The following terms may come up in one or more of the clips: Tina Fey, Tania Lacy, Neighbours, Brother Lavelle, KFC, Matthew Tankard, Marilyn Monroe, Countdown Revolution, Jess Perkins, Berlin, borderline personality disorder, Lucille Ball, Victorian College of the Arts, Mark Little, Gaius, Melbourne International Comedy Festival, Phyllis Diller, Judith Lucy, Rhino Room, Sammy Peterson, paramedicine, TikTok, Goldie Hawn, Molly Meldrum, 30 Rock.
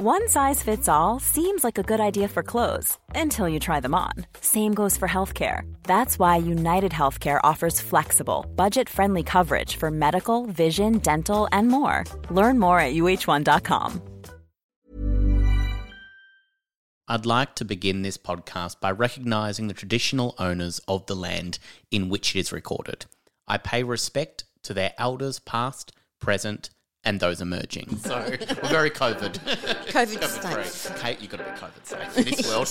One size fits all seems like a good idea for clothes until you try them on. Same goes for healthcare. That's why United Healthcare offers flexible, budget-friendly coverage for medical, vision, dental, and more. Learn more at uh1.com. I'd like to begin this podcast by recognising the traditional owners of the land in which it is recorded. I pay respect to their elders past, present, and those emerging. So we're very COVID. COVID safe. Kate, you've got to be COVID safe in this world.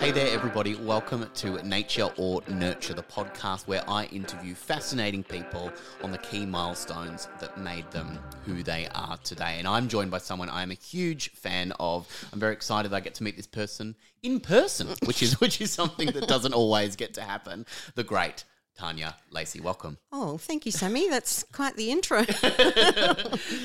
Hey there, everybody. Welcome to Nature or Nurture, the podcast where I interview fascinating people on the key milestones that made them who they are today. And I'm joined by someone I am a huge fan of. I'm very excited I get to meet this person in person, which is something that doesn't always get to happen. The great Tania Lacy, welcome. Oh, thank you, Sammy. That's quite the intro.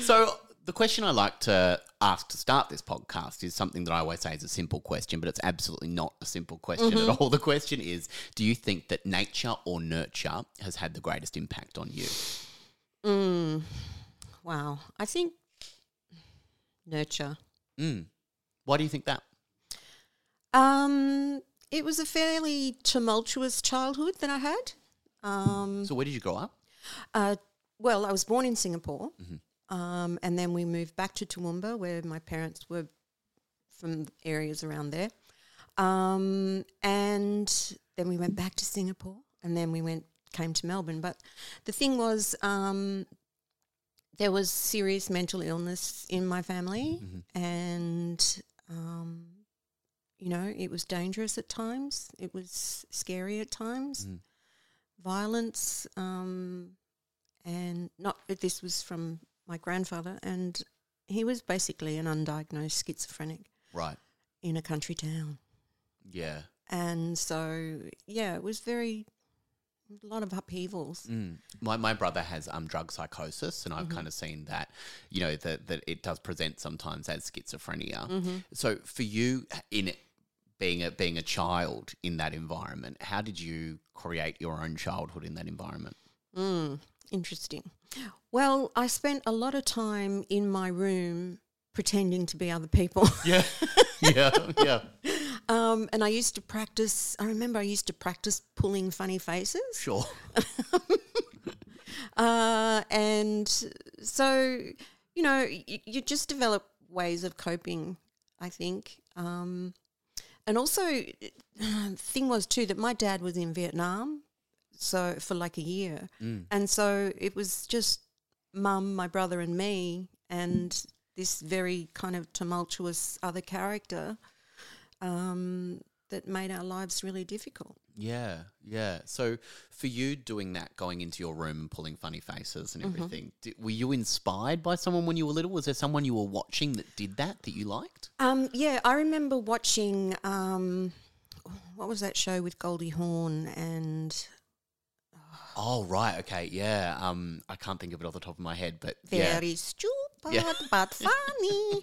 So the question I like to ask to start this podcast is something that I always say is a simple question, but it's absolutely not a simple question at all. The question is, do you think that nature or nurture has had the greatest impact on you? Wow. I think nurture. Why do you think that? It was a fairly tumultuous childhood that I had. So where did you grow up? Well, I was born in Singapore. Mm-hmm. And then we moved back to Toowoomba, where my parents were from areas around there. And then we went back to Singapore, and then we came to Melbourne. But the thing was, there was serious mental illness in my family, and you know, it was dangerous at times. It was scary at times. Violence, and not. This was from my grandfather, and he was basically an undiagnosed schizophrenic. Right. In a country town. Yeah. And so, yeah, it was a lot of upheavals. My brother has drug psychosis, and I've kind of seen that, you know, that it does present sometimes as schizophrenia. So for you, in being a child in that environment, how did you create your own childhood in that environment? Interesting. Well, I spent a lot of time in my room pretending to be other people. Yeah. And I used to practice. I remember I used to practice pulling funny faces. Sure. And so, you know, you just develop ways of coping, I think. And also, the thing was too that my dad was in Vietnam. So for like a year, and so it was just mum, my brother, and me, and this very kind of tumultuous other character that made our lives really difficult. Yeah. So for you doing that, going into your room and pulling funny faces and everything, were you inspired by someone when you were little? Was there someone you were watching that did that you liked? Yeah, I remember watching what was that show with Goldie Hawn and. Oh, right, okay, yeah. I can't think of it off the top of my head, but Very stupid, but funny.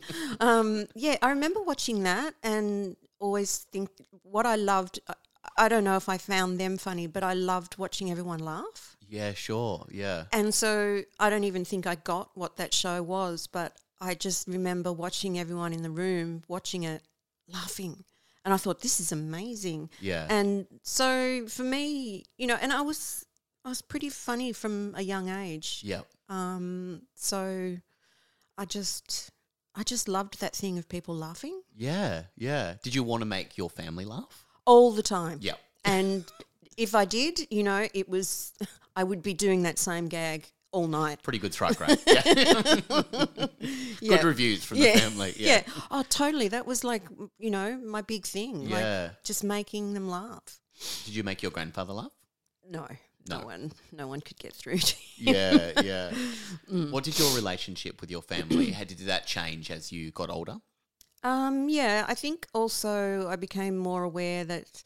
Yeah, I remember watching that and always think what I loved, I don't know if I found them funny, but I loved watching everyone laugh. Yeah, sure, yeah. And so I don't even think I got what that show was, but I just remember watching everyone in the room, watching it, laughing. And I thought, this is amazing. Yeah. And so for me, you know, and I was pretty funny from a young age. Yeah. So I just loved that thing of people laughing. Yeah. Did you want to make your family laugh? All the time. Yeah. And if I did, you know, I would be doing that same gag all night. Pretty good strike rate. Yeah. Good reviews from the family. Yeah. Oh, totally. That was like, you know, my big thing. Yeah. Like just making them laugh. Did you make your grandfather laugh? No. No one could get through to you. Yeah. What did your relationship with your family, how did that change as you got older? Yeah, I think also I became more aware that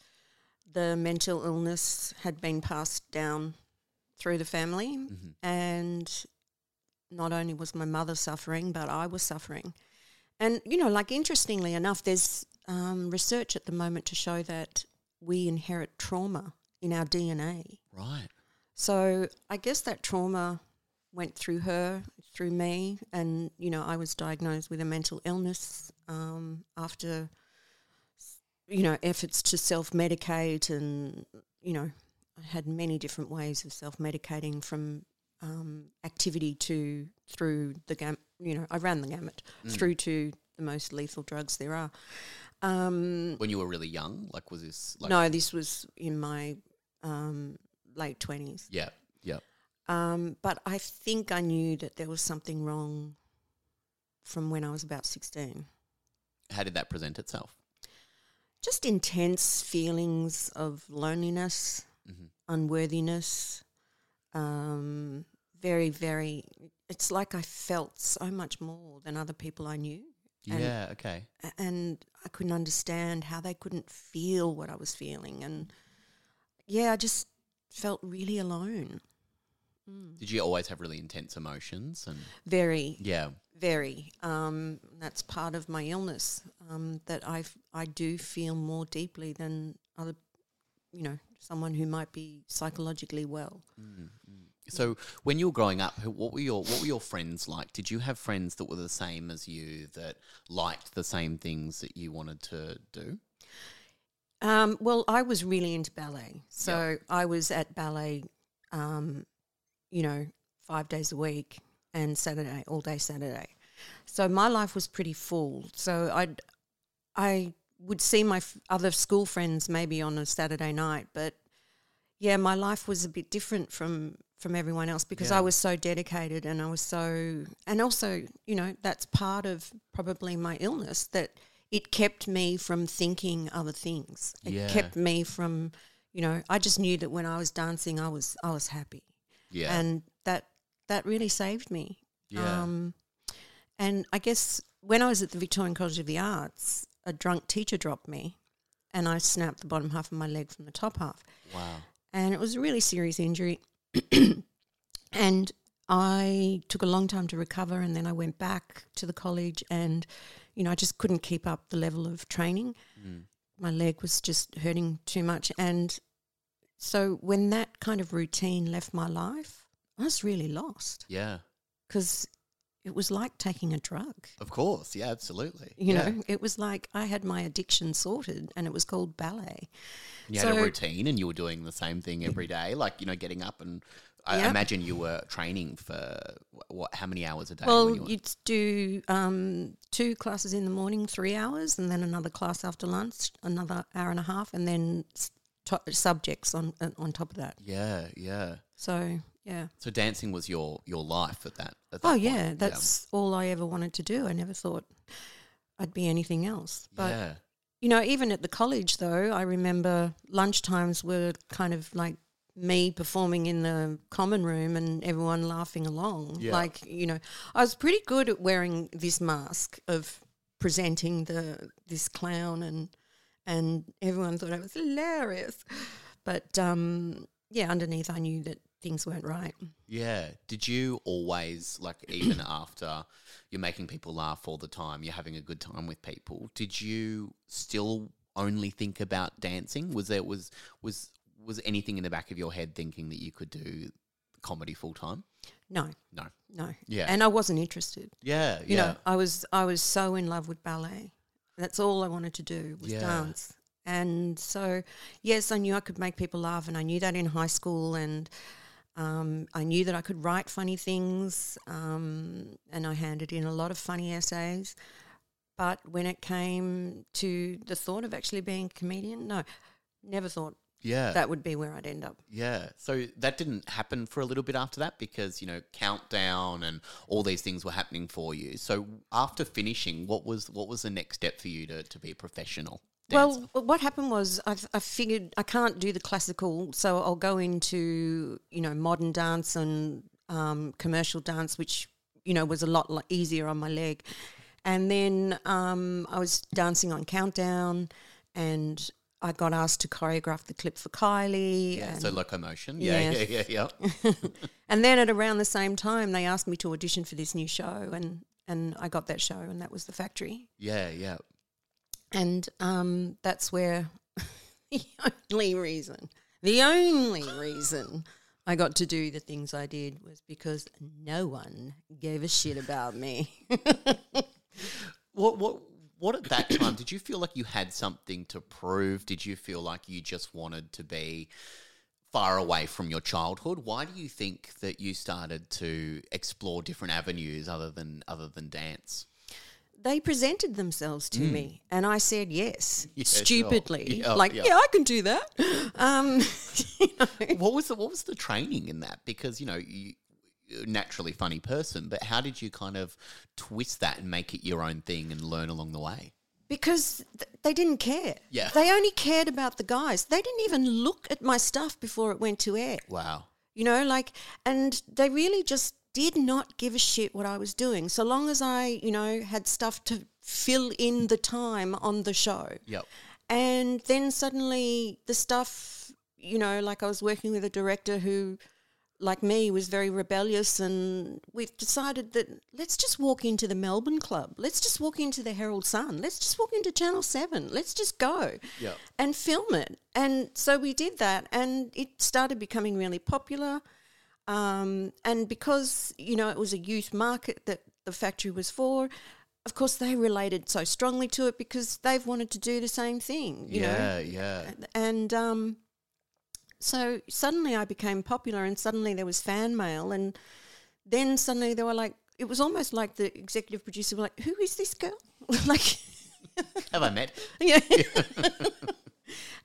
the mental illness had been passed down through the family, and not only was my mother suffering, but I was suffering. And, you know, like interestingly enough, there's research at the moment to show that we inherit trauma in our DNA. Right. So I guess that trauma went through her, through me, and, you know, I was diagnosed with a mental illness after, you know, efforts to self-medicate and, you know, I had many different ways of self-medicating from activity to through the gamut, you know, I ran the gamut through to the most lethal drugs there are. When you were really young, like was this? Like no, this was in my late 20s. Yeah, yeah. But I think I knew that there was something wrong from when I was about 16. How did that present itself? Just intense feelings of loneliness, unworthiness, very, very – it's like I felt so much more than other people I knew. Yeah, and, okay. And I couldn't understand how they couldn't feel what I was feeling. And, yeah, I just felt really alone. Did you always have really intense emotions? And very. Yeah. Very. That's part of my illness, that I do feel more deeply than other, you know, someone who might be psychologically well. So when you were growing up, what were your friends like? Did you have friends that were the same as you, that liked the same things that you wanted to do? Well, I was really into ballet. So yep. I was at ballet, you know, 5 days a week and Saturday, all day Saturday. So my life was pretty full. So I would see my other school friends maybe on a Saturday night, but, yeah, my life was a bit different from everyone else because I was so dedicated and I was so – and also, you know, that's part of probably my illness, that it kept me from thinking other things. It kept me from, you know, I just knew that when I was dancing I was happy. Yeah. And that really saved me. Yeah. And I guess when I was at the Victorian College of the Arts, a drunk teacher dropped me and I snapped the bottom half of my leg from the top half. Wow. And it was a really serious injury. And I took a long time to recover, and then I went back to the college and, you know, I just couldn't keep up the level of training. My leg was just hurting too much. And so when that kind of routine left my life, I was really lost. Yeah. Because it was like taking a drug. Of course. Yeah, absolutely. You know, it was like I had my addiction sorted and it was called ballet. You had a routine and you were doing the same thing every day, like, you know, getting up and I imagine you were training for how many hours a day? Well, you'd do two classes in the morning, 3 hours, and then another class after lunch, another hour and a half, and then subjects on top of that. Yeah, yeah. So, yeah. So dancing was your life at that point. Yeah, that's all I ever wanted to do. I never thought I'd be anything else. But yeah. You know, even at the college, though, I remember lunchtimes were kind of like me performing in the common room and everyone laughing along. Yeah. Like, you know, I was pretty good at wearing this mask of presenting this clown and everyone thought it was hilarious. But, yeah, underneath I knew that things weren't right. Yeah. Did you always, like, even after you're making people laugh all the time, you're having a good time with people, did you still only think about dancing? Was anything in the back of your head thinking that you could do comedy full time? No. Yeah. And I wasn't interested. Yeah. You know, I was so in love with ballet. That's all I wanted to do was dance. And so, yes, I knew I could make people laugh and I knew that in high school and I knew that I could write funny things and I handed in a lot of funny essays. But when it came to the thought of actually being a comedian, no, never thought. Yeah. That would be where I'd end up. Yeah. So that didn't happen for a little bit after that because, you know, Countdown and all these things were happening for you. So after finishing, what was the next step for you to be a professional dancer? Well, what happened was I figured I can't do the classical, so I'll go into, you know, modern dance and commercial dance, which, you know, was a lot easier on my leg. And then I was dancing on Countdown and I got asked to choreograph the clip for Kylie. Yeah, so Locomotion. Yeah. And then at around the same time, they asked me to audition for this new show and I got that show and that was The Factory. Yeah, yeah. And that's where the only reason The only reason I got to do the things I did was because no one gave a shit about me. What at that time, did you feel like you had something to prove? Did you feel like you just wanted to be far away from your childhood? Why do you think that you started to explore different avenues other than dance? They presented themselves to me and I said yes, stupidly. Sure. Yeah, I can do that. You know. What was the training in that? Because, you know, you're naturally funny person, but how did you kind of twist that and make it your own thing and learn along the way? Because they didn't care. Yeah. They only cared about the guys. They didn't even look at my stuff before it went to air. Wow. You know, and they really just did not give a shit what I was doing, so long as I, you know, had stuff to fill in the time on the show. Yep. And then suddenly the stuff, you know, I was working with a director who, like me, was very rebellious, and we've decided that let's just walk into the Melbourne Club, let's just walk into the Herald Sun, let's just walk into Channel 7, let's just go and film it. And so we did that, and it started becoming really popular. And because, you know, it was a youth market that The Factory was for, of course they related so strongly to it because they've wanted to do the same thing, you know. Yeah, yeah. And so suddenly I became popular, and suddenly there was fan mail, and then suddenly they were like, it was almost like the executive producer was like, who is this girl? Have I met? Yeah.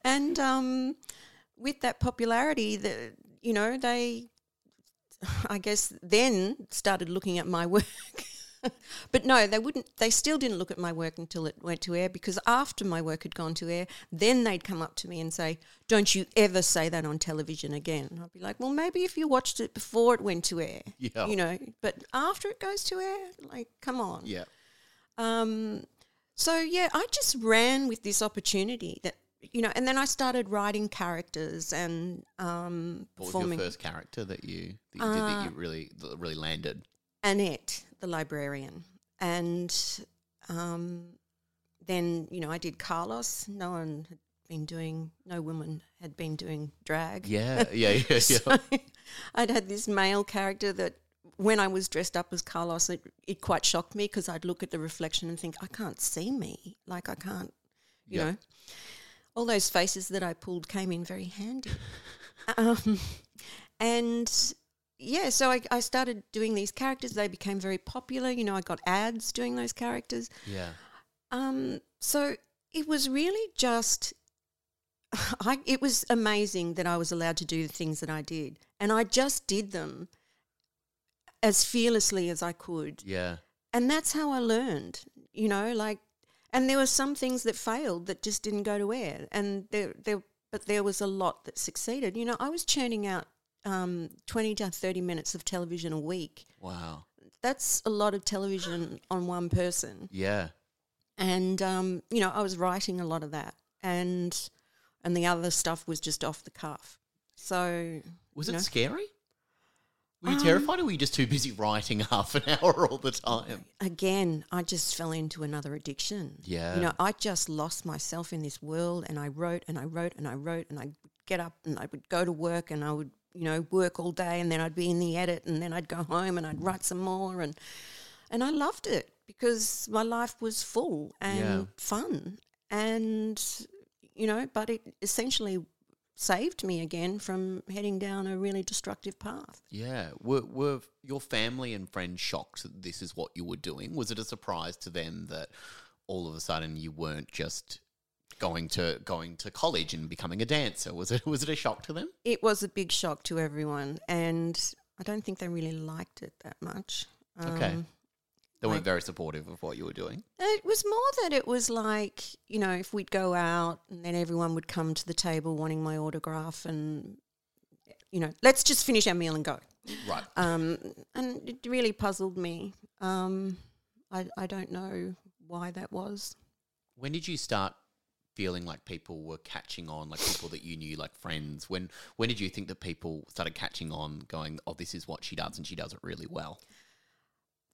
And with that popularity, they, I guess, then started looking at my work. But no, they wouldn't. They still didn't look at my work until it went to air, because after my work had gone to air, then they'd come up to me and say, don't you ever say that on television again. And I'd be like, well, maybe if you watched it before it went to air, you know, but after it goes to air, come on. Yeah. So, yeah, I just ran with this opportunity that, you know, and then I started writing characters and performing. What was your first character that you did that you really landed? Annette, the librarian. And then, you know, I did Carlos. No woman had been doing drag. Yeah. So I'd had this male character that when I was dressed up as Carlos, it quite shocked me, because I'd look at the reflection and think, I can't see me. I can't, you know. All those faces that I pulled came in very handy. So I started doing these characters. They became very popular. You know, I got ads doing those characters. Yeah. So it was really just – it was amazing that I was allowed to do the things that I did, and I just did them as fearlessly as I could. Yeah. And that's how I learned, you know, and there were some things that failed that just didn't go to air, and but there was a lot that succeeded. You know, I was churning out 20 to 30 minutes of television a week. Wow. That's a lot of television on one person. Yeah. And, you know, I was writing a lot of that, and the other stuff was just off the cuff. So was it scary? Were you terrified, or were you just too busy writing half an hour all the time? Again, I just fell into another addiction. Yeah. You know, I just lost myself in this world, and I wrote and I wrote and I wrote, and I would get up and I would go to work, and I would, you know, work all day, and then I'd be in the edit, and then I'd go home and I'd write some more, and I loved it because my life was full and fun, and, you know, but it essentially saved me again from heading down a really destructive path. Yeah. Were your family and friends shocked that this is what you were doing? Was it a surprise to them that all of a sudden you weren't just going to college and becoming a dancer? Was it a shock to them? It was a big shock to everyone, and I don't think they really liked it that much. Okay. They weren't very supportive of what you were doing? It was more that it was like, you know, if we'd go out and then everyone would come to the table wanting my autograph, and, you know, let's just finish our meal and go. Right. And it really puzzled me. I don't know why that was. When did you start feeling like people were catching on, like people that you knew, like friends? When did you think that people started catching on, going, oh, this is what she does and she does it really well?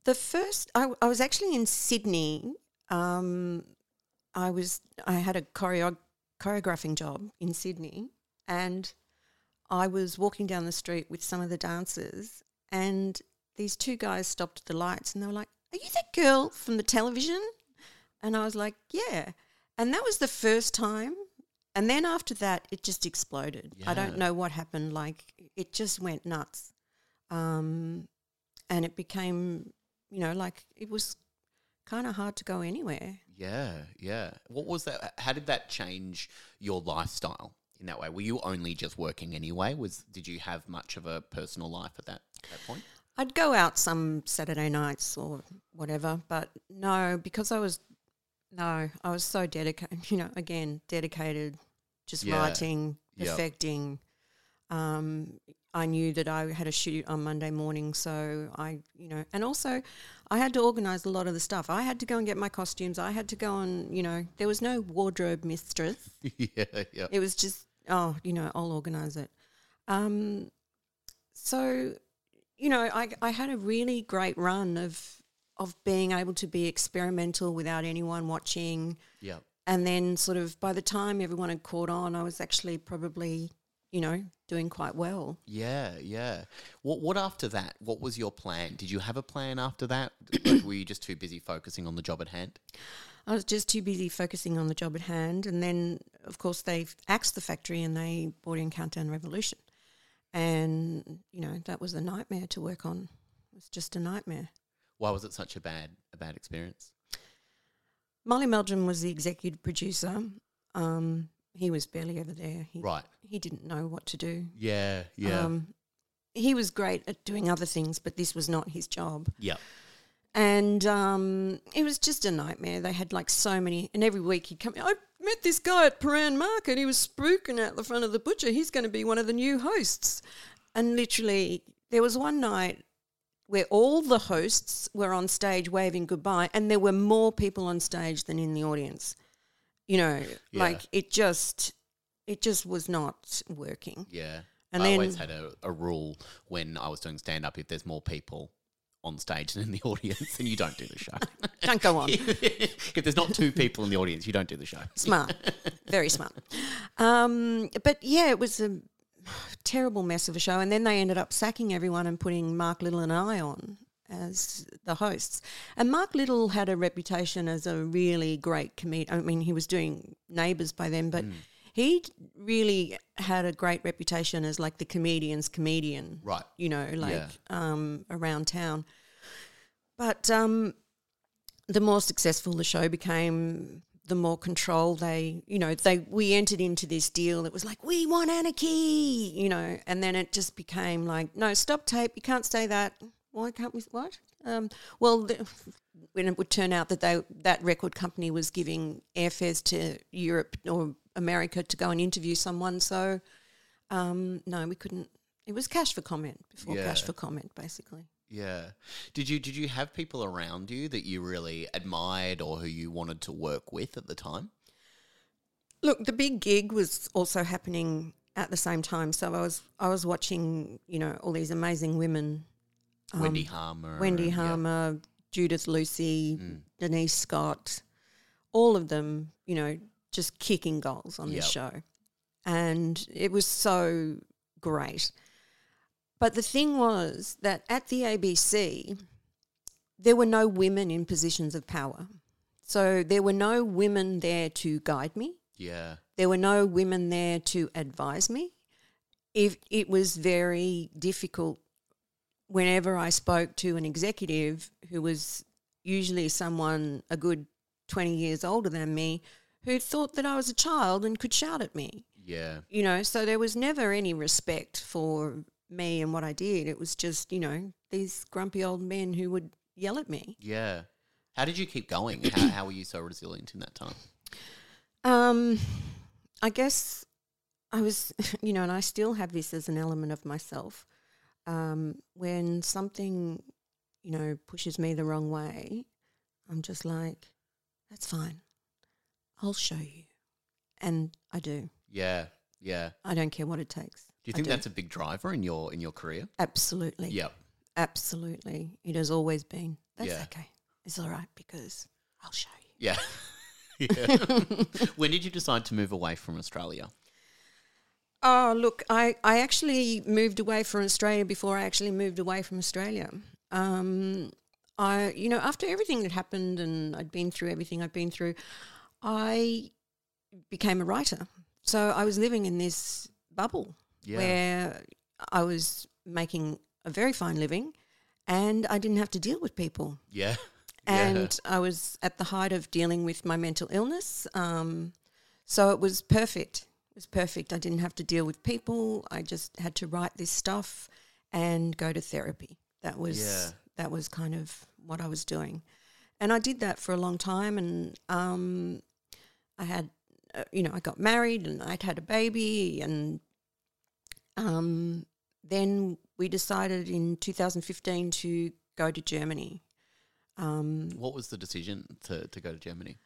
The first, I was actually in Sydney. I had a choreographing job in Sydney, and I was walking down the street with some of the dancers, and these two guys stopped at the lights and they were like, "Are you that girl from the television?" And I was like, "Yeah." And that was the first time. And then after that, it just exploded. Yeah. I don't know what happened. Like, it just went nuts. And it became, you know, like it was kind of hard to go anywhere. Yeah, yeah. What was that? How did that change your lifestyle in that way? Were you only just working anyway? Did you have much of a personal life at that point? I'd go out some Saturday nights or whatever, but no, because I was so dedicated, you know, again, dedicated, just writing, perfecting. Yep. I knew that I had a shoot on Monday morning, so and also I had to organise a lot of the stuff. I had to go and get my costumes. I had to go and, you know, there was no wardrobe mistress. Yeah. It was just, I'll organise it. So, you know, I had a really great run of being able to be experimental without anyone watching. Yeah. And then sort of by the time everyone had caught on, I was actually probably, you know, doing quite well. Yeah, yeah. What after that? What was your plan? Did you have a plan after that? Or were you just too busy focusing on the job at hand? I was just too busy focusing on the job at hand. And then, of course, they axed the factory and they brought in Countdown Revolution. And, you know, that was a nightmare to work on. It was just a nightmare. Why was it such a bad experience? Molly Meldrum was the executive producer. He was barely ever there. He didn't know what to do. Yeah, yeah. He was great at doing other things, but this was not his job. Yeah. And it was just a nightmare. They had like so many, and every week he'd come. I met this guy at Parramatta Market. He was spooking out the front of the butcher. He's going to be one of the new hosts. And literally, there was one night where all the hosts were on stage waving goodbye, and there were more people on stage than in the audience. You know, like it just was not working. Yeah. And I always had a rule when I was doing stand-up: if there's more people on stage than in the audience, then you don't do the show. Don't go on. If there's not two people in the audience, you don't do the show. Smart. Very smart. But, yeah, it was a terrible mess of a show. And then they ended up sacking everyone and putting Mark Little and I on as the hosts. And Mark Little had a reputation as a really great comedian. I mean, he was doing Neighbours by then, but he really had a great reputation as like the comedian's comedian. Right. You know, like around town. But the more successful the show became, the more control we entered into this deal that was like, we want anarchy, you know, and then it just became like, no, stop tape, you can't say that. Why can't we? What? When it would turn out that that record company was giving airfares to Europe or America to go and interview someone, so no, we couldn't. It was cash for comment before cash for comment, basically. Yeah. Did you have people around you that you really admired or who you wanted to work with at the time? Look, the big gig was also happening at the same time, so I was watching, you know, all these amazing women. Wendy Harmer, Judith Lucy, Denise Scott, all of them, you know, just kicking goals on this show. And it was so great. But the thing was that at the ABC, there were no women in positions of power. So there were no women there to guide me. Yeah. There were no women there to advise me. It was very difficult. Whenever I spoke to an executive who was usually someone a good 20 years older than me who thought that I was a child and could shout at me. Yeah. You know, so there was never any respect for me and what I did. It was just, you know, these grumpy old men who would yell at me. Yeah. How did you keep going? How were you so resilient in that time? I guess I was, you know, and I still have this as an element of myself. When something, you know, pushes me the wrong way, I'm just like, that's fine. I'll show you. And I do. Yeah, yeah. I don't care what it takes. Do you think that's a big driver in your career? Absolutely. Yep. Absolutely. It has always been. That's okay. It's all right because I'll show you. Yeah. When did you decide to move away from Australia? Oh, look, I actually moved away from Australia before I actually moved away from Australia. You know, after everything that happened and I'd been through everything I'd been through, I became a writer. So I was living in this bubble where I was making a very fine living and I didn't have to deal with people. Yeah. And I was at the height of dealing with my mental illness. So it was perfect. It was perfect. I didn't have to deal with people. I just had to write this stuff and go to therapy. That was kind of what I was doing. And I did that for a long time and I had, you know, I got married and I'd had a baby and then we decided in 2015 to go to Germany. What was the decision to go to Germany?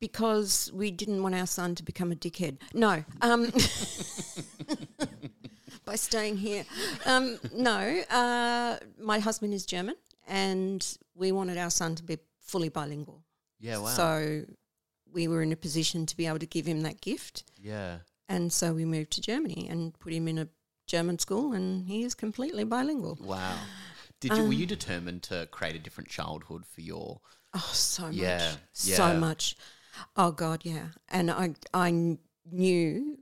Because we didn't want our son to become a dickhead. No. By staying here. My husband is German and we wanted our son to be fully bilingual. Yeah, wow. So we were in a position to be able to give him that gift. Yeah. And so we moved to Germany and put him in a German school and he is completely bilingual. Wow. Were you determined to create a different childhood for your... Oh, so much. Oh, God, yeah. And I knew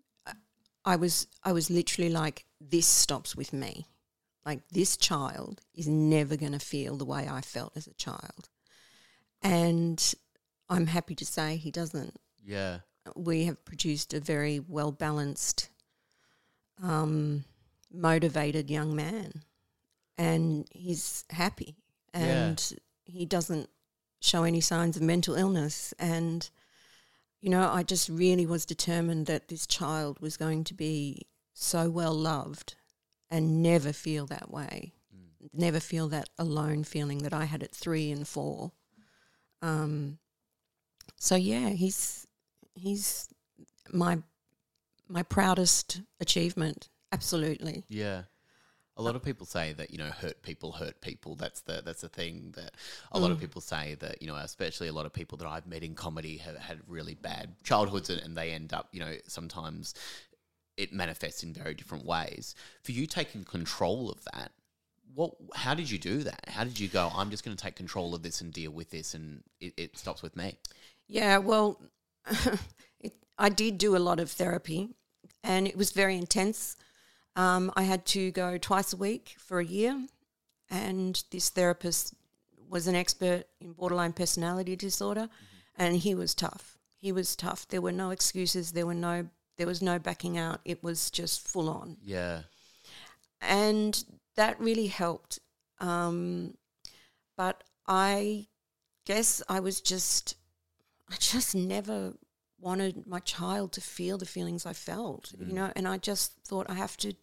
I was literally like, this stops with me. Like, this child is never going to feel the way I felt as a child. And I'm happy to say he doesn't. Yeah. We have produced a very well-balanced, motivated young man. And he's happy and he doesn't show any signs of mental illness. And, you know, I just really was determined that this child was going to be so well loved and never feel that way, never feel that alone feeling that I had at 3 and 4. So, yeah, he's my proudest achievement, absolutely. Yeah. A lot of people say that, you know, hurt people. That's the thing that a lot of people say that, you know, especially a lot of people that I've met in comedy have had really bad childhoods and they end up, you know, sometimes it manifests in very different ways. For you taking control of that, how did you do that? How did you go, I'm just going to take control of this and deal with this and it stops with me? Yeah, well, I did do a lot of therapy and it was very intense. I had to go twice a week for a year and this therapist was an expert in borderline personality disorder and he was tough. There were no excuses. There was no backing out. It was just full on. Yeah. And that really helped. But I guess I just never wanted my child to feel the feelings I felt, you know, and I just thought I have to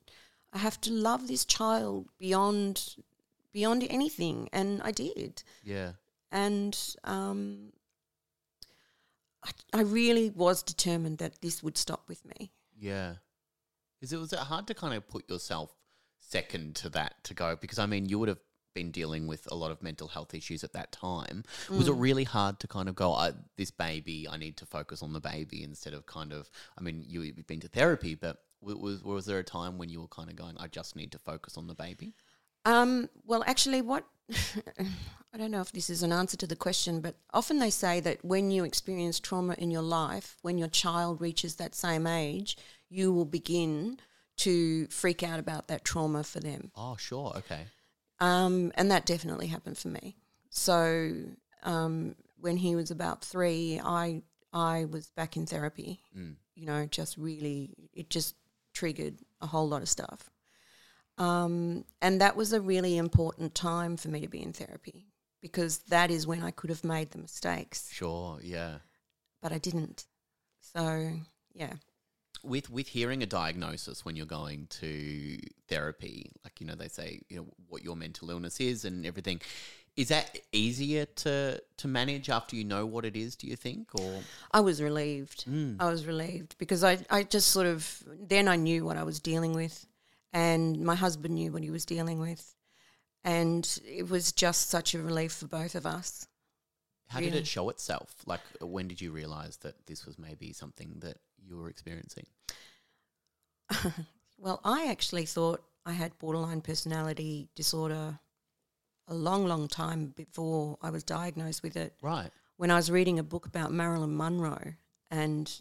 love this child beyond anything, and I did. Yeah. And I really was determined that this would stop with me. Yeah. Was it hard to kind of put yourself second to that to go? Because, I mean, you would have been dealing with a lot of mental health issues at that time. Was it really hard to kind of go, this baby, I need to focus on the baby instead of kind of, I mean, you've been to therapy, but was there a time when you were kind of going, I just need to focus on the baby? Well, actually I don't know if this is an answer to the question, but often they say that when you experience trauma in your life, when your child reaches that same age, you will begin to freak out about that trauma for them. Oh, sure. Okay. And that definitely happened for me. So when he was about 3, I was back in therapy, you know, just really it just triggered a whole lot of stuff. And that was a really important time for me to be in therapy because that is when I could have made the mistakes. Sure, yeah. But I didn't. So, yeah. With hearing a diagnosis when you're going to therapy, like, you know, they say, you know, what your mental illness is and everything, is that easier to manage after you know what it is, do you think? Or I was relieved. I was relieved because I just sort of then I knew what I was dealing with and my husband knew what he was dealing with and it was just such a relief for both of us. How did it show itself? Like, when did you realise that this was maybe something that you were experiencing? Well, I actually thought I had borderline personality disorder a long, long time before I was diagnosed with it. Right. When I was reading a book about Marilyn Monroe, and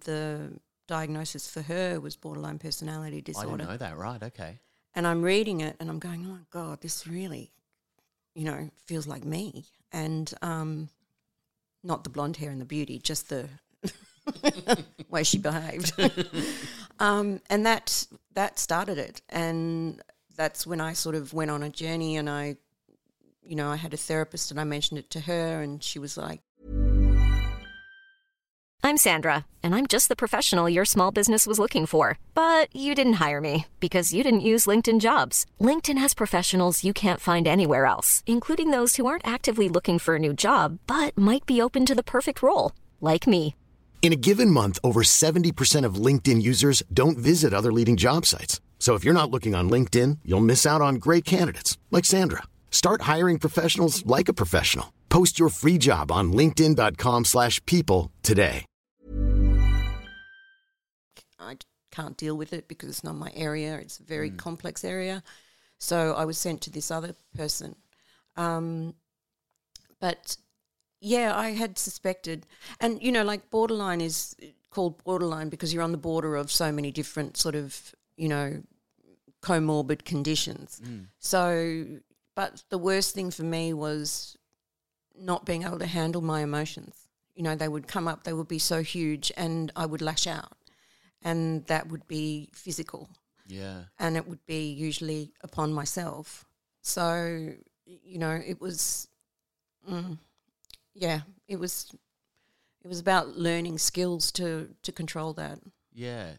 the diagnosis for her was borderline personality disorder. I didn't know that, right, okay. And I'm reading it and I'm going, oh, my God, this really, you know, feels like me. And not the blonde hair and the beauty, just the way she behaved. And that started it. And that's when I sort of went on a journey, and I, you know, I had a therapist and I mentioned it to her, and she was like, I'm Sandra, and I'm just the professional your small business was looking for. But you didn't hire me because you didn't use LinkedIn Jobs. LinkedIn has professionals you can't find anywhere else, including those who aren't actively looking for a new job, but might be open to the perfect role, like me. In a given month, over 70% of LinkedIn users don't visit other leading job sites. So if you're not looking on LinkedIn, you'll miss out on great candidates, like Sandra. Start hiring professionals like a professional. Post your free job on linkedin.com/people today. I can't deal with it because it's not my area. It's a very complex area. So I was sent to this other person. But, yeah, I had suspected. And, you know, like borderline is called borderline because you're on the border of so many different sort of, you know, comorbid conditions. Mm. So, but the worst thing for me was not being able to handle my emotions. You know, they would come up, they would be so huge, and I would lash out. And that would be physical. Yeah. And it would be usually upon myself. So, you know, it was, it was about learning skills to control that. Yeah.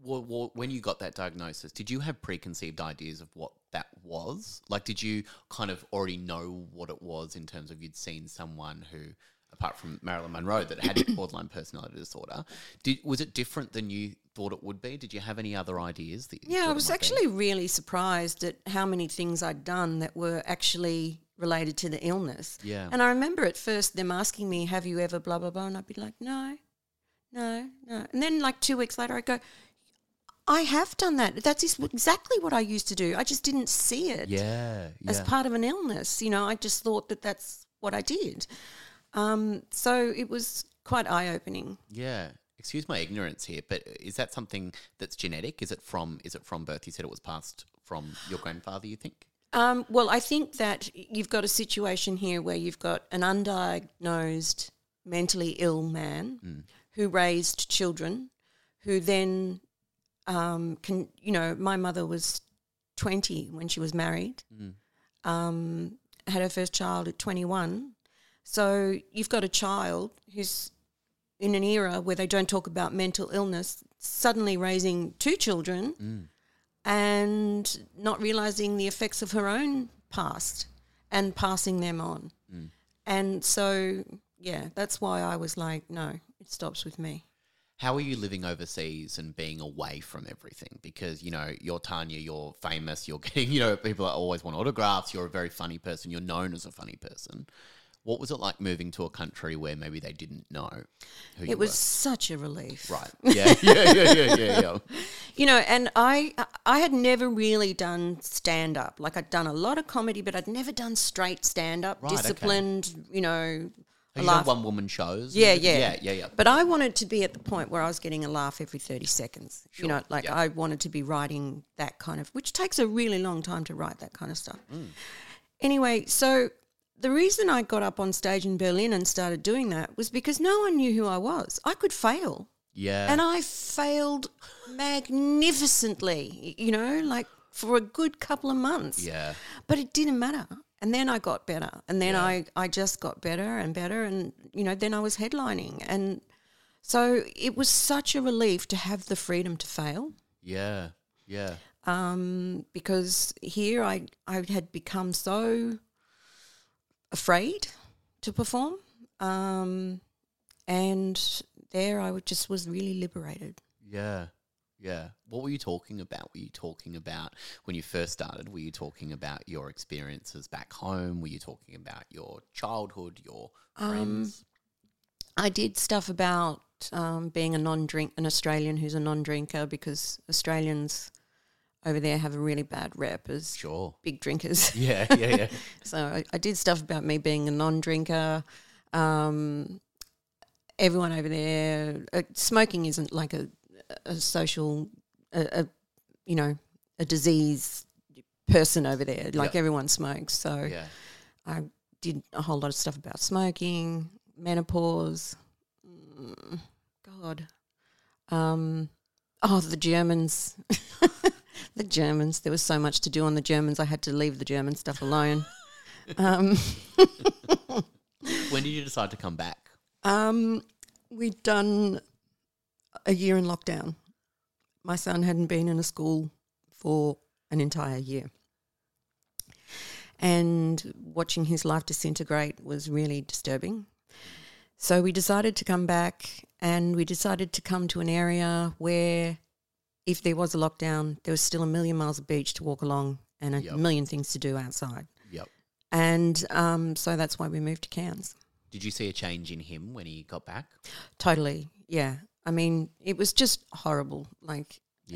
When you got that diagnosis, did you have preconceived ideas of what that was? Like, did you kind of already know what it was in terms of you'd seen someone who, apart from Marilyn Monroe, that had borderline personality disorder? Was it different than you thought it would be? Did you have any other ideas? I was actually really surprised at how many things I'd done that were actually related to the illness. Yeah. And I remember at first them asking me, have you ever blah, blah, blah? And I'd be like, no. And then like 2 weeks later I'd go, I have done that. That's exactly what I used to do. I just didn't see it as part of an illness. You know, I just thought that that's what I did. So it was quite eye-opening. Yeah. Excuse my ignorance here, but is that something that's genetic? Is it from birth? You said it was passed from your grandfather, you think? Well, I think that you've got a situation here where you've got an undiagnosed mentally ill man who raised children who then my mother was 20 when she was married, had her first child at 21. So you've got a child who's in an era where they don't talk about mental illness, suddenly raising two children and not realising the effects of her own past and passing them on. And so, yeah, that's why I was like, no, it stops with me. How are you living overseas and being away from everything? Because, you know, you're Tania, you're famous, you're getting, you know, people always want autographs, you're a very funny person, you're known as a funny person. What was it like moving to a country where maybe they didn't know who you were? It was such a relief. Right. Yeah. You know, and I had never really done stand-up. Like I'd done a lot of comedy, but I'd never done straight stand-up, right, disciplined, okay. You know. You know, one-woman shows? Yeah. But I wanted to be at the point where I was getting a laugh every 30 seconds. Sure. You know, like I wanted to be writing that kind of – which takes a really long time to write that kind of stuff. Anyway, so the reason I got up on stage in Berlin and started doing that was because no one knew who I was. I could fail. Yeah. And I failed magnificently, you know, like for a good couple of months. Yeah. But it didn't matter. And then I got better, and then I just got better and better, and, you know, then I was headlining. And so it was such a relief to have the freedom to fail. Yeah. Because here I had become so afraid to perform, and there I just was really liberated. Yeah. What were you talking about? Were you talking about when you first started? Were you talking about your experiences back home? Were you talking about your childhood, your friends? I did stuff about being an Australian who's a non-drinker, because Australians over there have a really bad rep as big drinkers. Yeah. So I did stuff about me being a non-drinker. Everyone over there, smoking isn't like a social, a disease person over there. Like everyone smokes. So I did a whole lot of stuff about smoking, menopause. The Germans. The Germans. There was so much to do on the Germans. I had to leave the German stuff alone. When did you decide to come back? We'd done a year in lockdown. My son hadn't been in a school for an entire year. And watching his life disintegrate was really disturbing. So we decided to come back, and we decided to come to an area where, if there was a lockdown, there was still a million miles of beach to walk along and a million things to do outside. Yep. And so that's why we moved to Cairns. Did you see a change in him when he got back? Totally, yeah. I mean, it was just horrible. It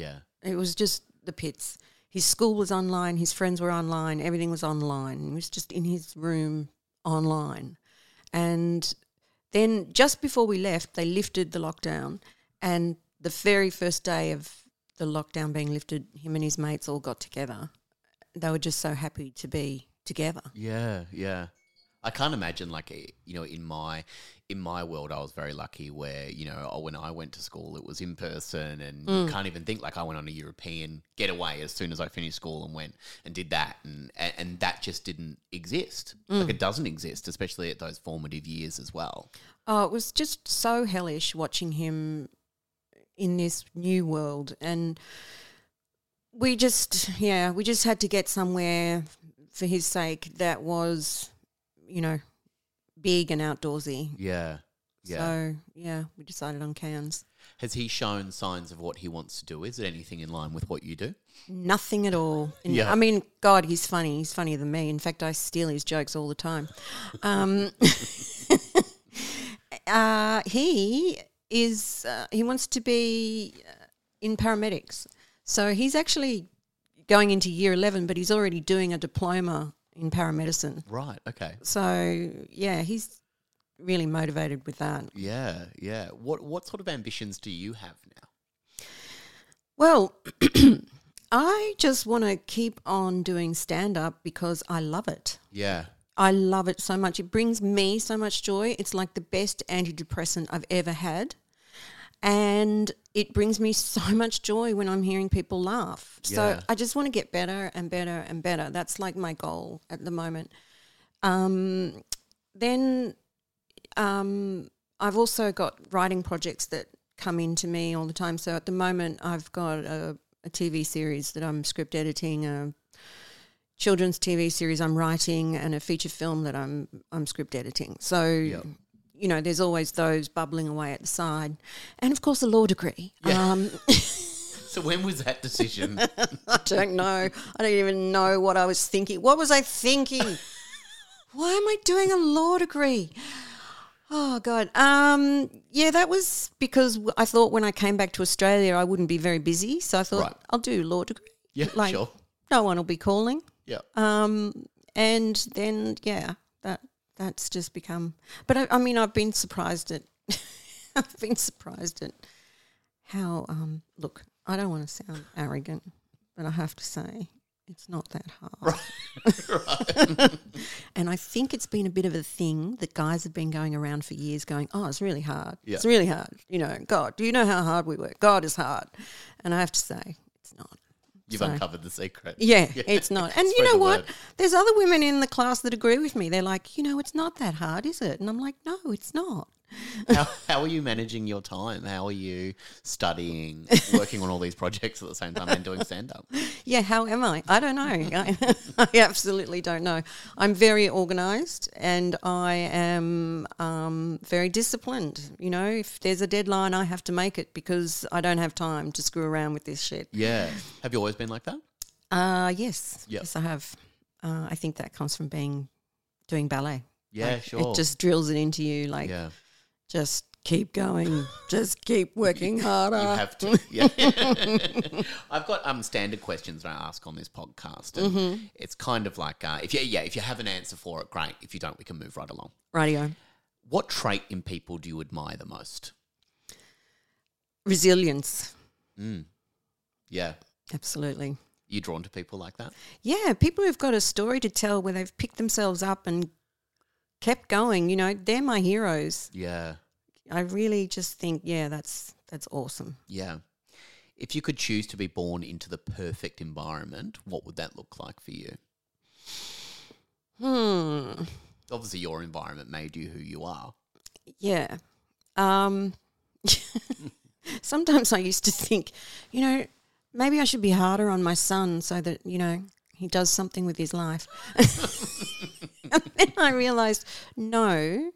was just the pits. His school was online. His friends were online. Everything was online. He was just in his room online. And then just before we left, they lifted the lockdown, and the very first day of the lockdown being lifted, him and his mates all got together. They were just so happy to be together. Yeah. I can't imagine, in my world I was very lucky where, when I went to school it was in person, and you can't even think, I went on a European getaway as soon as I finished school and went and did that, and that just didn't exist. It doesn't exist, especially at those formative years as well. Oh, it was just so hellish watching him in this new world, and we just had to get somewhere for his sake that was, big and outdoorsy. Yeah. So, we decided on Cairns. Has he shown signs of what he wants to do? Is it anything in line with what you do? Nothing at all. I mean, God, he's funny. He's funnier than me. In fact, I steal his jokes all the time. He wants to be in paramedics. So he's actually going into year 11, but he's already doing a diploma in paramedicine. Right, okay. So, he's really motivated with that. Yeah. What sort of ambitions do you have now? Well, I just want to keep on doing stand-up because I love it. Yeah. I love it so much. It brings me so much joy. It's like the best antidepressant I've ever had. And it brings me so much joy when I'm hearing people laugh. Yeah. So I just want to get better and better and better. That's like my goal at the moment. Then I've also got writing projects that come into me all the time. So at the moment I've got a TV series that I'm script editing, a children's TV series I'm writing, and a feature film that I'm script editing. So there's always those bubbling away at the side. And, of course, a law degree. Yeah. So when was that decision? I don't know. I don't even know what I was thinking. What was I thinking? Why am I doing a law degree? Oh, God. That was because I thought when I came back to Australia I wouldn't be very busy. So I thought, I'll do law degree. Yeah, sure. No one will be calling. Yeah. That's just become – but, I've been surprised at – how look, I don't want to sound arrogant, but I have to say it's not that hard. Right. And I think it's been a bit of a thing that guys have been going around for years going, oh, it's really hard. Yeah. It's really hard. God, do you know how hard we work? God is hard. And I have to say it's not. You've uncovered the secret. Yeah, it's not. And you know what? Word. There's other women in the class that agree with me. They're like, it's not that hard, is it? And I'm like, no, it's not. How are you managing your time? How are you studying, working on all these projects at the same time and doing stand-up? Yeah, how am I? I don't know. I absolutely don't know. I'm very organised, and I am very disciplined. If there's a deadline, I have to make it because I don't have time to screw around with this shit. Yeah. Have you always been like that? Yes. Yep. Yes, I have. I think that comes from doing ballet. Yeah, sure. It just drills it into you Just keep going. Just keep working harder. You have to. Yeah. I've got standard questions that I ask on this podcast. And it's kind of like if you have an answer for it, great. If you don't, we can move right along. Rightio. What trait in people do you admire the most? Resilience. Mm. Yeah. Absolutely. You drawn to people like that? Yeah, people who've got a story to tell where they've picked themselves up and kept going. You know, they're my heroes. Yeah. I really just think, that's awesome. Yeah. If you could choose to be born into the perfect environment, what would that look like for you? Obviously, your environment made you who you are. Yeah. Sometimes I used to think, maybe I should be harder on my son so that, he does something with his life. And then I realised, no,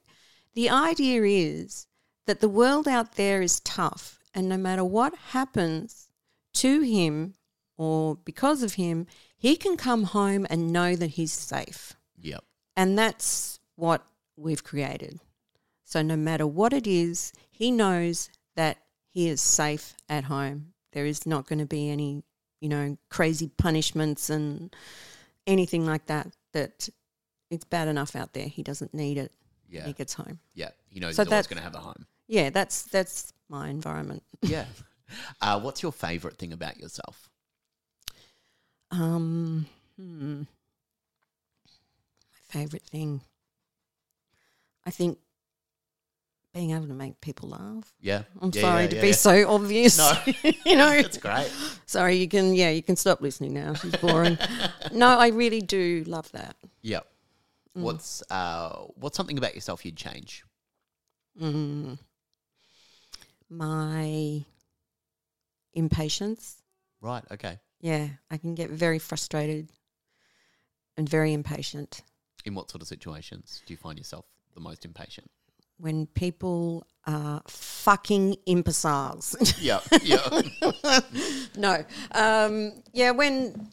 the idea is that the world out there is tough, and no matter what happens to him or because of him, he can come home and know that he's safe. Yep. And that's what we've created. So no matter what it is, he knows that he is safe at home. There is not going to be any, crazy punishments and anything like that, that it's bad enough out there. He doesn't need it. Yeah. When he gets home. Yeah. He knows he's always going to have a home. Yeah, that's my environment. Yeah. What's your favourite thing about yourself? My favourite thing, I think, being able to make people laugh. Yeah. I'm sorry to be so obvious. No. That's great. Sorry, you can stop listening now. She's boring. No, I really do love that. Yeah. Mm. What's something about yourself you'd change? My impatience. Right, okay. Yeah, I can get very frustrated and very impatient. In what sort of situations do you find yourself the most impatient? When people are fucking imbeciles. Yeah. No. When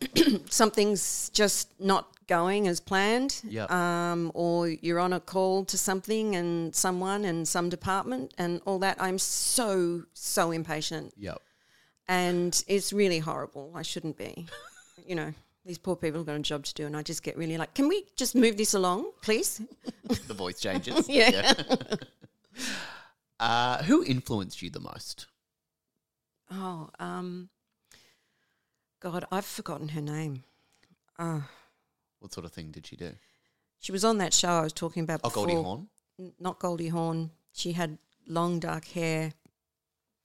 something's just not going as planned, or you're on a call to something and someone and some department and all that, I'm so impatient. Yep. And it's really horrible. I shouldn't be. These poor people have got a job to do, and I just get really like, can we just move this along, please? The voice changes. Yeah. Who influenced you the most? Oh, God, I've forgotten her name. What sort of thing did she do? She was on that show I was talking about before. Goldie Hawn? Not Goldie Hawn. She had long, dark hair.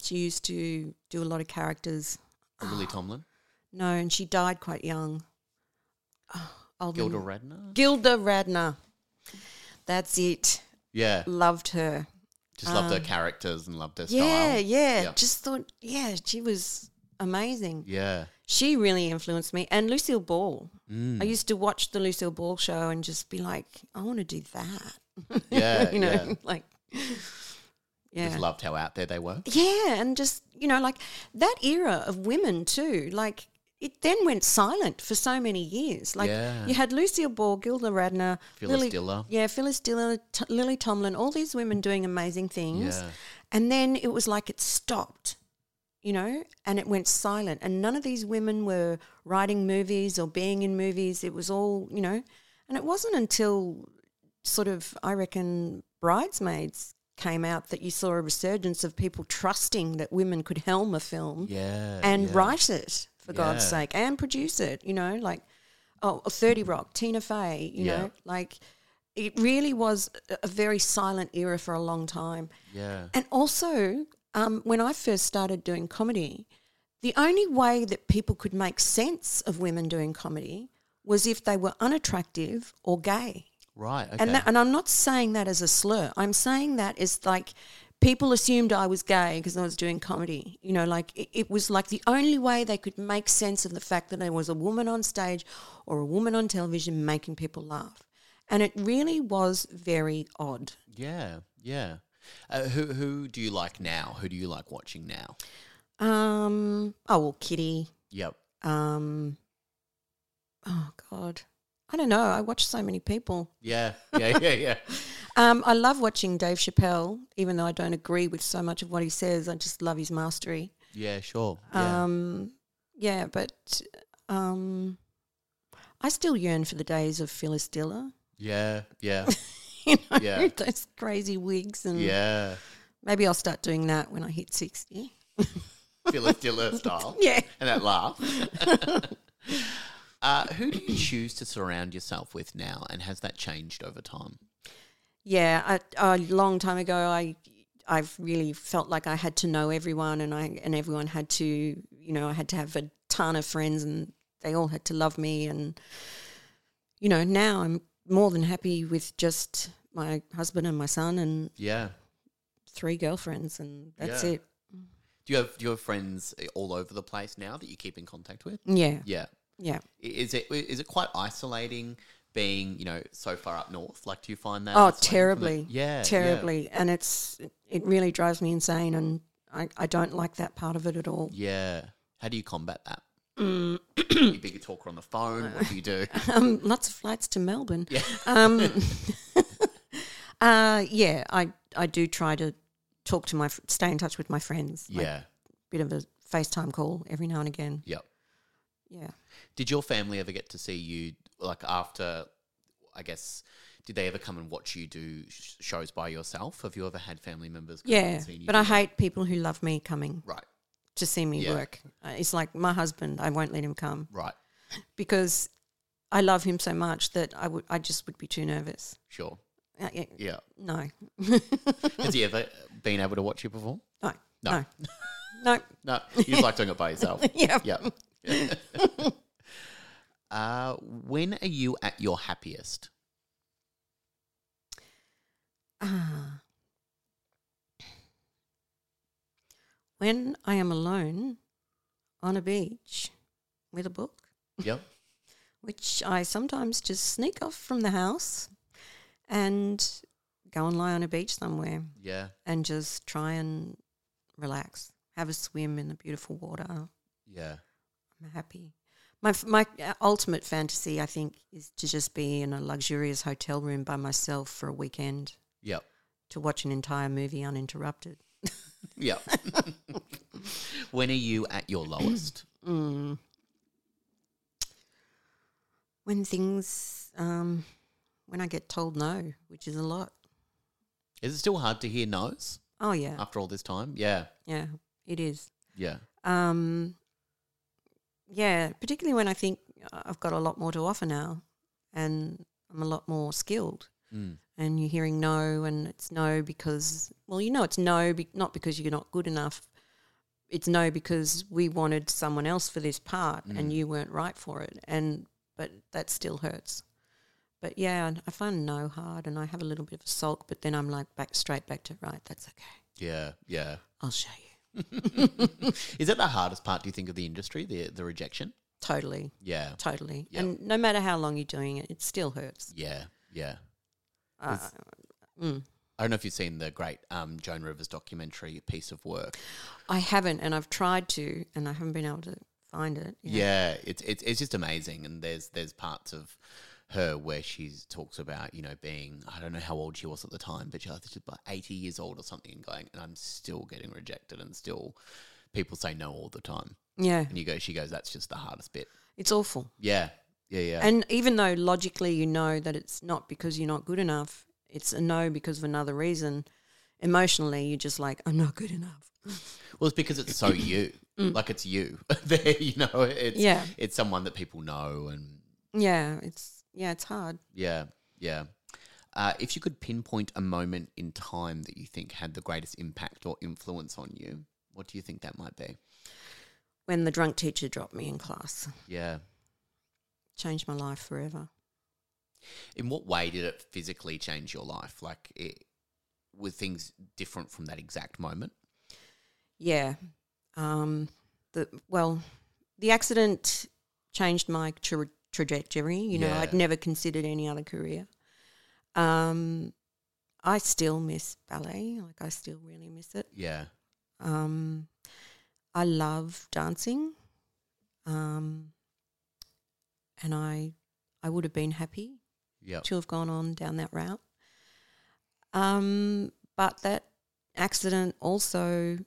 She used to do a lot of characters. Lily Tomlin? No, and she died quite young. Gilda Radner? Gilda Radner. That's it. Yeah. Loved her. Just loved her characters and loved her style. Yeah. Just thought, she was amazing. Yeah. She really influenced me. And Lucille Ball. I used to watch the Lucille Ball show and just be like, I want to do that. Yeah. Just loved how out there they were. Yeah. And just, that era of women too, it then went silent for so many years. You had Lucille Ball, Gilda Radner, Phyllis Diller. Yeah, Phyllis Diller, Lily Tomlin, all these women doing amazing things. Yeah. And then it was like it stopped, and it went silent. And none of these women were writing movies or being in movies. It was all, and it wasn't until sort of, I reckon, Bridesmaids came out that you saw a resurgence of people trusting that women could helm a film and write it. For God's sake, and produce it, 30 Rock, Tina Fey, it really was a very silent era for a long time. Yeah. And also when I first started doing comedy, the only way that people could make sense of women doing comedy was if they were unattractive or gay. Right, okay. And I'm not saying that as a slur. I'm saying that as people assumed I was gay because I was doing comedy. It was the only way they could make sense of the fact that there was a woman on stage or a woman on television making people laugh. And it really was very odd. Yeah. Who do you like now? Who do you like watching now? Kitty. Yep. God. I don't know. I watch so many people. Yeah. I love watching Dave Chappelle, even though I don't agree with so much of what he says. I just love his mastery. Yeah, sure. Yeah, but I still yearn for the days of Phyllis Diller. Yeah, yeah. You know, yeah. Those crazy wigs. And yeah. Maybe I'll start doing that when I hit 60. Phyllis Diller style. Yeah. And that laugh. Who do you choose to surround yourself with now, and has that changed over time? Yeah, a long time ago I've really felt like I had to know everyone, and everyone had to, you know, I had to have a ton of friends and they all had to love me. And, you know, now I'm more than happy with just my husband and my son and yeah, 3 girlfriends, and that's it. Do you have friends all over the place now that you keep in contact with? Yeah. Yeah. Yeah. Is it quite isolating being, you know, so far up north? Like, do you find that? Oh, terribly. Yeah. Terribly. Yeah. And it really drives me insane, and I don't like that part of it at all. Yeah. How do you combat that? Are you bigger talker on the phone? What do you do? Lots of flights to Melbourne. Yeah. Yeah, I do try to talk to stay in touch with my friends. Yeah. Like, bit of a FaceTime call every now and again. Yep. Yeah. Did your family ever get to see you, like, after, I guess, did they ever come and watch you do shows by yourself? Have you ever had family members come and see you? Yeah, but I hate people who love me coming to see me work. It's like my husband, I won't let him come. Right. Because I love him so much that I just would be too nervous. Sure. Yeah. No. Has he ever been able to watch you perform? No. No. No. You just like doing it by yourself. Yeah. Yeah. When are you at your happiest? When I am alone on a beach with a book. Yep. Which I sometimes just sneak off from the house and go and lie on a beach somewhere. Yeah. And just try and relax. Have a swim in the beautiful water. Yeah. I'm happy. My ultimate fantasy, I think, is to just be in a luxurious hotel room by myself for a weekend. Yep. To watch an entire movie uninterrupted. Yep. When are you at your lowest? When things... When I get told no, which is a lot. Is it still hard to hear no's? Oh, yeah. After all this time? Yeah. Yeah, it is. Yeah. Yeah, particularly when I think I've got a lot more to offer now and I'm a lot more skilled. Mm. And you're hearing no, and it's no because, well, you know it's no, not because you're not good enough. It's no because we wanted someone else for this part and you weren't right for it. But that still hurts. But, yeah, I find no hard, and I have a little bit of a sulk, but then I'm like straight back to, right, that's okay. Yeah, yeah. I'll show you. Is that the hardest part, do you think, of the industry, the rejection? Totally. Yeah. Totally. Yep. And no matter how long you're doing it, it still hurts. Yeah, yeah. I don't know if you've seen the great Joan Rivers documentary, Piece of Work. I haven't, and I've tried to, and I haven't been able to find it. Yeah, it's just amazing, and there's parts of... her where she talks about, you know, being, I don't know how old she was at the time, but she was about 80 years old or something, and going, and I'm still getting rejected, and still people say no all the time. Yeah. And she goes, that's just the hardest bit. It's awful. Yeah. Yeah, yeah. And even though logically you know that it's not because you're not good enough, it's a no because of another reason, emotionally you're just like, I'm not good enough. Well, it's because it's so you. Like, it's you. There, you know, it's someone that people know, and yeah, it's hard. Yeah, yeah. If you could pinpoint a moment in time that you think had the greatest impact or influence on you, what do you think that might be? When the drunk teacher dropped me in class. Yeah. Changed my life forever. In what way did it physically change your life? Like, were things different from that exact moment? Yeah. The accident changed my trajectory, you know. I'd never considered any other career. I still miss ballet. Like, I still really miss it. Yeah. I love dancing. And I would have been happy to have gone on down that route. But that accident also,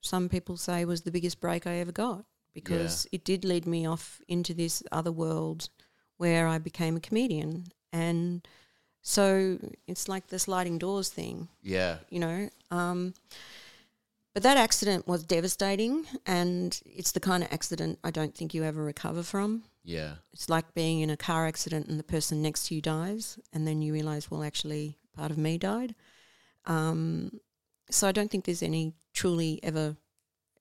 some people say, was the biggest break I ever got, because it did lead me off into this other world where I became a comedian. And so it's like the sliding doors thing. Yeah. You know, but that accident was devastating, and it's the kind of accident I don't think you ever recover from. Yeah. It's like being in a car accident and the person next to you dies, and then you realise, well, actually part of me died. So I don't think there's any truly ever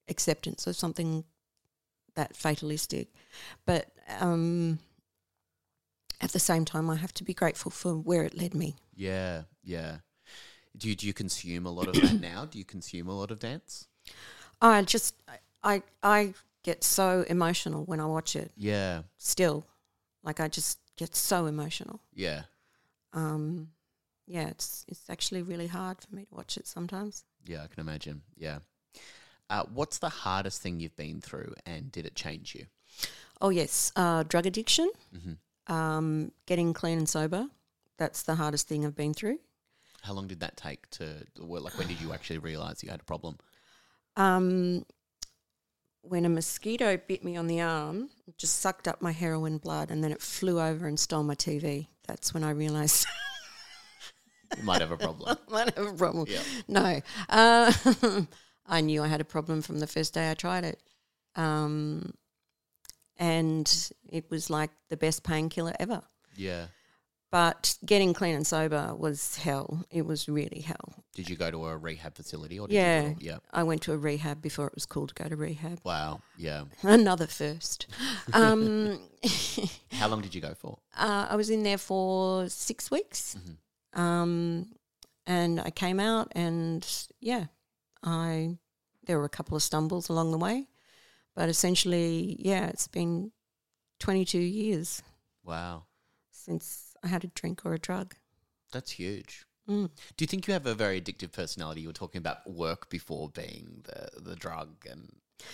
acceptance of something that fatalistic. But at the same time, I have to be grateful for where it led me. Yeah, yeah. Do you consume a lot of that now? Do you consume a lot of dance? I get so emotional when I watch it. Yeah. Still. Like, I just get so emotional. Yeah. Yeah, it's actually really hard for me to watch it sometimes. Yeah, I can imagine. Yeah. What's the hardest thing you've been through, and did it change you? Oh, yes. Drug addiction. Mm-hmm. Getting clean and sober. That's the hardest thing I've been through. How long did that take to work? Like, when did you actually realise you had a problem? When a mosquito bit me on the arm, it just sucked up my heroin blood, and then it flew over and stole my TV. That's when I realised... You might have a problem. Might have a problem. Yeah. No. I knew I had a problem from the first day I tried it. And it was like the best painkiller ever. Yeah. But getting clean and sober was hell. It was really hell. Did you go to a rehab facility? Or did you go, yeah. I went to a rehab before it was cool to go to rehab. Wow. Yeah. Another first. How long did you go for? I was in there for 6 weeks. Mm-hmm. And I came out, and there were a couple of stumbles along the way, but essentially, it's been 22 years. Wow. Since I had a drink or a drug. That's huge. Mm. Do you think you have a very addictive personality? You were talking about work before being the drug and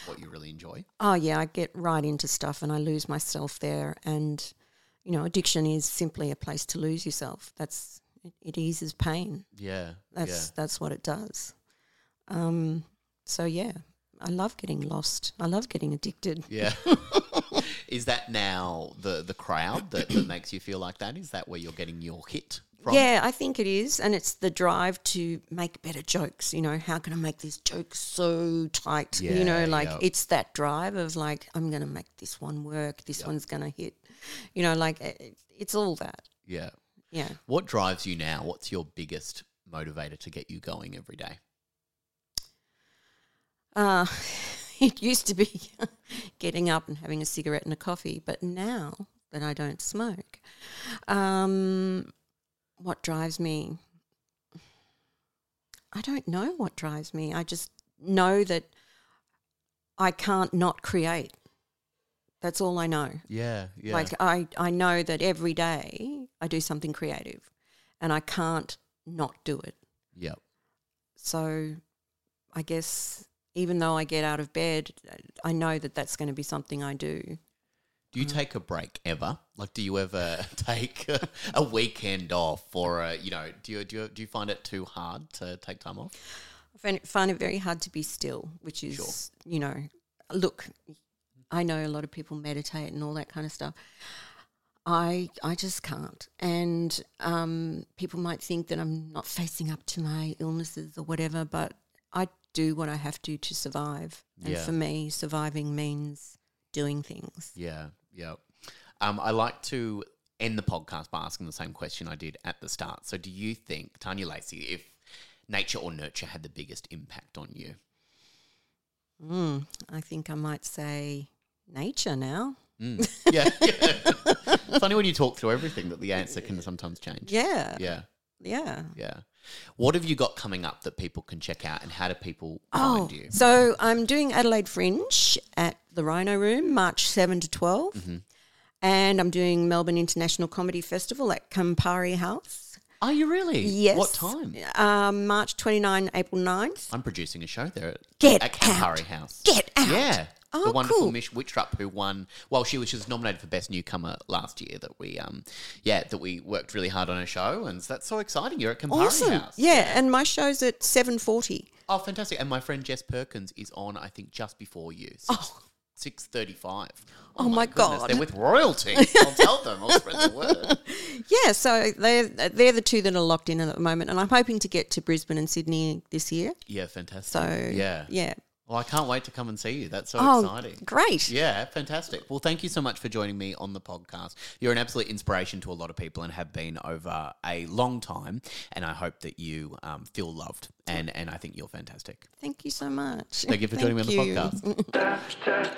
what you really enjoy. Oh yeah, I get right into stuff and I lose myself there, and you know, addiction is simply a place to lose yourself. That's it eases pain. Yeah. That's what it does. I love getting lost. I love getting addicted. Yeah. Is that now the crowd that makes you feel like that? Is that where you're getting your hit from? Yeah, I think it is. And it's the drive to make better jokes. You know, how can I make these jokes so tight? Yeah, you know, like it's that drive of like, I'm going to make this one work. This one's going to hit. You know, like it's all that. Yeah. Yeah. What drives you now? What's your biggest motivator to get you going every day? It used to be getting up and having a cigarette and a coffee, but now that I don't smoke, what drives me? I don't know what drives me. I just know that I can't not create. That's all I know. Yeah, yeah. Like I know that every day I do something creative and I can't not do it. Yeah. So I guess even though I get out of bed, I know that that's going to be something I do. Do you take a break ever? Like, do you ever take a weekend off, or do you find it too hard to take time off? I find it very hard to be still, which is, you know, look, I know a lot of people meditate and all that kind of stuff. I just can't. And people might think that I'm not facing up to my illnesses or whatever, but I do what I have to survive. And for me, surviving means doing things. Yeah, yeah. I like to end the podcast by asking the same question I did at the start. So do you think, Tania Lacy, if Nature or Nurture had the biggest impact on you? I think I might say nature now. Yeah, yeah. Funny when you talk through everything that the answer can sometimes change. Yeah. Yeah. Yeah. Yeah. What have you got coming up that people can check out, and how do people find you? So I'm doing Adelaide Fringe at the Rhino Room, March 7 to 12. Mm-hmm. And I'm doing Melbourne International Comedy Festival at Campari House. Are you really? Yes. What time? March 29, April 9th. I'm producing a show there at Campari House. Get out. Yeah. Oh, the wonderful cool. Mish Witchrup, who won. Well, she was nominated for Best Newcomer last year. That we worked really hard on a show, and that's so exciting. You're at Campari House. Yeah, and my show's at 7:40. Oh, fantastic! And my friend Jess Perkins is on. I think just before you. 6:35. Oh my God! They're with royalty. I'll tell them. I'll spread the word. Yeah, so they're the two that are locked in at the moment, and I'm hoping to get to Brisbane and Sydney this year. Yeah, fantastic. So yeah. Well, I can't wait to come and see you. That's so exciting. Great. Yeah, fantastic. Well, thank you so much for joining me on the podcast. You're an absolute inspiration to a lot of people and have been over a long time, and I hope that you feel loved, and I think you're fantastic. Thank you so much. Thank you for joining me on the podcast.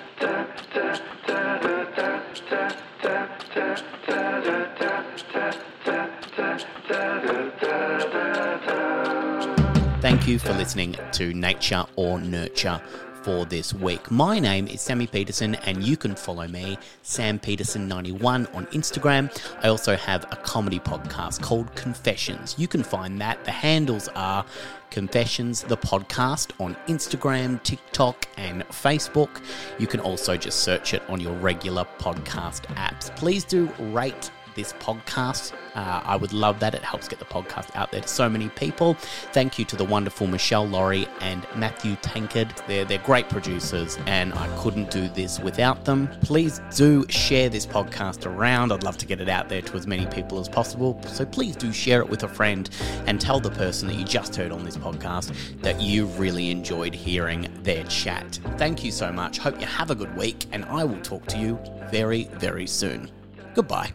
Thank you for listening to Nature or Nurture for this week. My name is Sammy Peterson, and you can follow me, Sam Peterson 91, on Instagram. I also have a comedy podcast called Confessions. You can find that. The handles are Confessions, the podcast, on Instagram, TikTok, and Facebook. You can also just search it on your regular podcast apps. Please do rate this podcast. I would love that. It helps get the podcast out there to so many people. Thank you to the wonderful Michelle Laurie and Matthew Tankard. They're great producers, and I couldn't do this without them. Please do share this podcast around. I'd love to get it out there to as many people as possible. So please do share it with a friend and tell the person that you just heard on this podcast that you really enjoyed hearing their chat. Thank you so much. Hope you have a good week, and I will talk to you very, very soon. Goodbye.